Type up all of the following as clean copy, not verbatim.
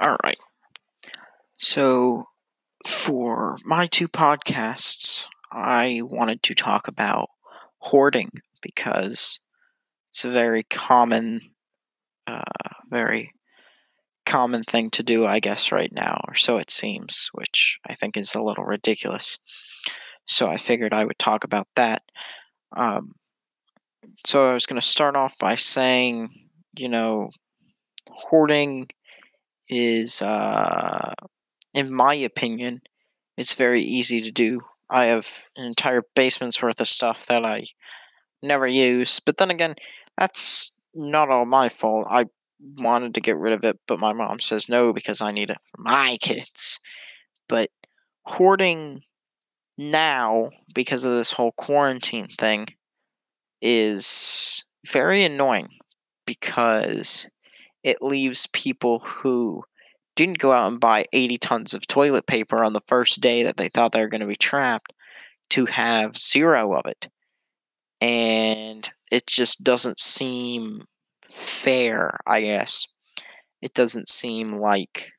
All right. So for my two podcasts, I wanted to talk about hoarding because it's a very common thing to do, I guess, right now, or so it seems, which I think is a little ridiculous. So I figured I would talk about that. So I was going to start off by saying, hoarding is, in my opinion, it's very easy to do. I have an entire basement's worth of stuff that I never use. But then again, that's not all my fault. I wanted to get rid of it, but my mom says no because I need it for my kids. But hoarding now, because of this whole quarantine thing, is very annoying because it leaves people who didn't go out and buy 80 tons of toilet paper on the first day that they thought they were going to be trapped to have zero of it. And it just doesn't seem fair, I guess. It doesn't seem like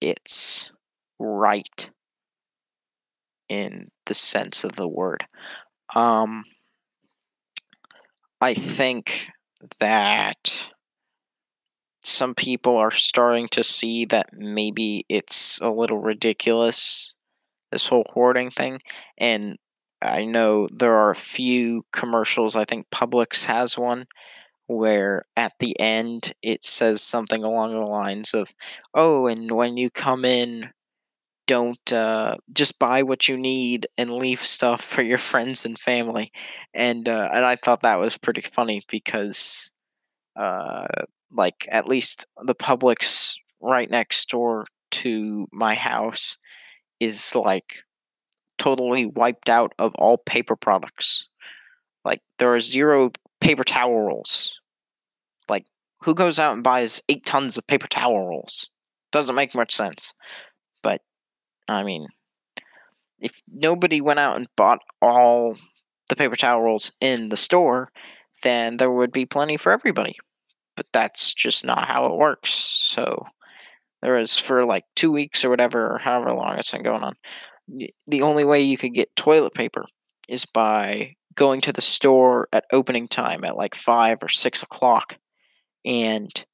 it's right in the sense of the word. I think that some people are starting to see that maybe it's a little ridiculous, this whole hoarding thing. And I know there are a few commercials, I think Publix has one, where at the end it says something along the lines of, oh, and when you come in, don't just buy what you need and leave stuff for your friends and family. And I thought that was pretty funny because at least the Publix right next door to my house is, totally wiped out of all paper products. There are zero paper towel rolls. Who goes out and buys 8 tons of paper towel rolls? Doesn't make much sense. But, I mean, if nobody went out and bought all the paper towel rolls in the store, then there would be plenty for everybody. But that's just not how it works. So there is, for 2 weeks or whatever, or however long it's been going on, the only way you could get toilet paper is by going to the store at opening time at 5 or 6 o'clock and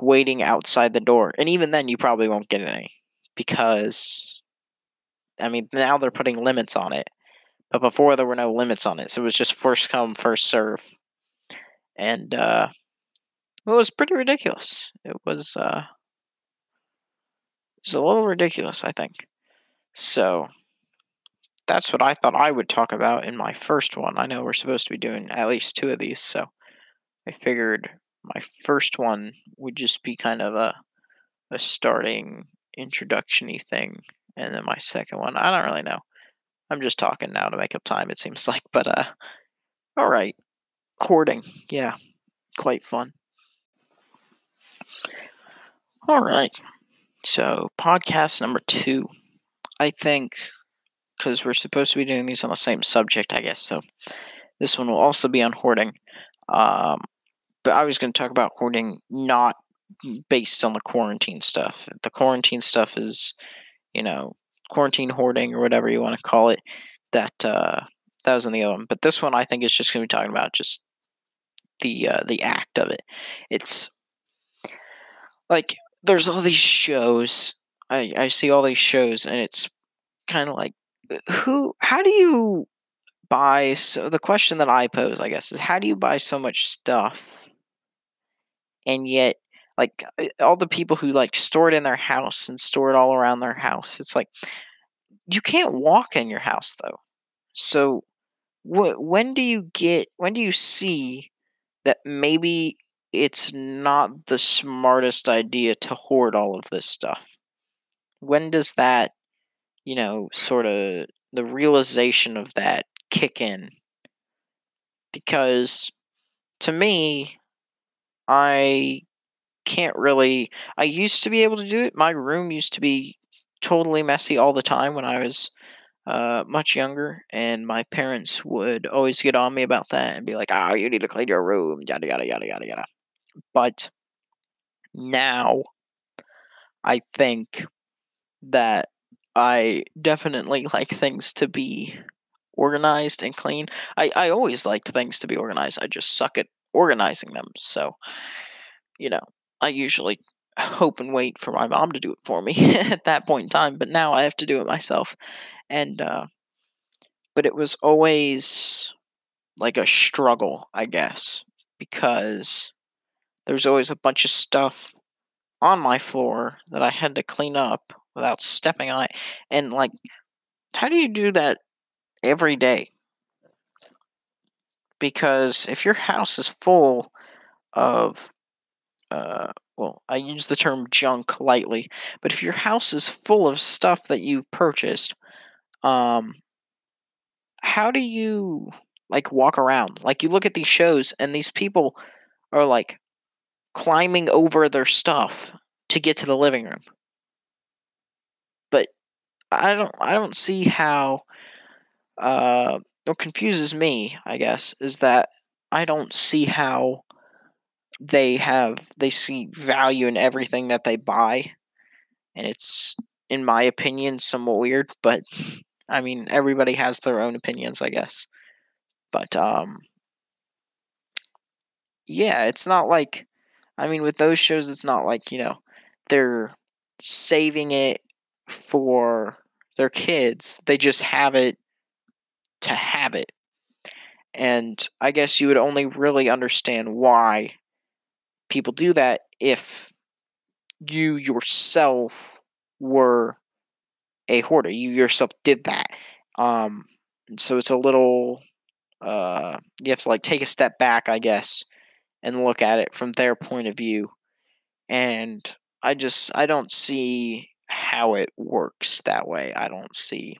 waiting outside the door. And even then you probably won't get any because, now they're putting limits on it. But before there were no limits on it, so it was just first come, first serve. And it was pretty ridiculous. It was a little ridiculous, I think. So that's what I thought I would talk about in my first one. I know we're supposed to be doing at least two of these, so I figured my first one would just be kind of a starting introduction-y thing. And then my second one, I don't really know. I'm just talking now to make up time, it seems like. But, all right. Hoarding, yeah, quite fun. All right, so podcast number 2. I think, because we're supposed to be doing these on the same subject, I guess, so this one will also be on hoarding. But I was going to talk about hoarding not based on the quarantine stuff. The quarantine stuff is, quarantine hoarding or whatever you want to call it, that was in the other one. But this one I think is just going to be talking about just the act of it. It's there's all these shows. I see all these shows, and it's kind of how do you buy? So the question that I pose, I guess, is how do you buy so much stuff, and yet all the people who store it in their house and store it all around their house. It's you can't walk in your house though. So when do you see that maybe it's not the smartest idea to hoard all of this stuff? When does that, sort of the realization of that kick in? Because to me, I can't really, I used to be able to do it. My room used to be totally messy all the time when I was much younger, and my parents would always get on me about that and be like, oh, you need to clean your room, yada, yada, yada, yada, yada. But now I think that I definitely like things to be organized and clean. I always liked things to be organized. I just suck at organizing them. So, I usually hope and wait for my mom to do it for me at that point in time. But now I have to do it myself. And, but it was always like a struggle, I guess, because there's always a bunch of stuff on my floor that I had to clean up without stepping on it. And, like, how do you do that every day? Because if your house is full of, well, I use the term junk lightly, but if your house is full of stuff that you've purchased, how do you, like, walk around? Like, you look at these shows, and these people are, like, climbing over their stuff to get to the living room. But I don't see how, what confuses me, I guess, is that I don't see how they see value in everything that they buy. And it's, in my opinion, somewhat weird, but I mean, everybody has their own opinions, I guess. But, yeah, it's not like, I mean, with those shows, it's not like, they're saving it for their kids. They just have it to have it. And I guess you would only really understand why people do that if you yourself were a hoarder. You yourself did that. So it's a little, you have to, like, take a step back, I guess, and look at it from their point of view. And I don't see how it works that way. I don't see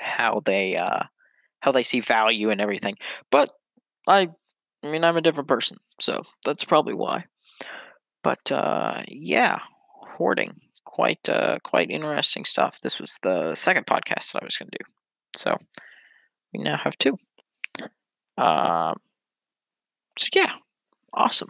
how they see value in everything. But I mean, I'm a different person, so that's probably why. But yeah, hoarding, quite interesting stuff. This was the second podcast that I was going to do, so we now have two. So yeah. Awesome.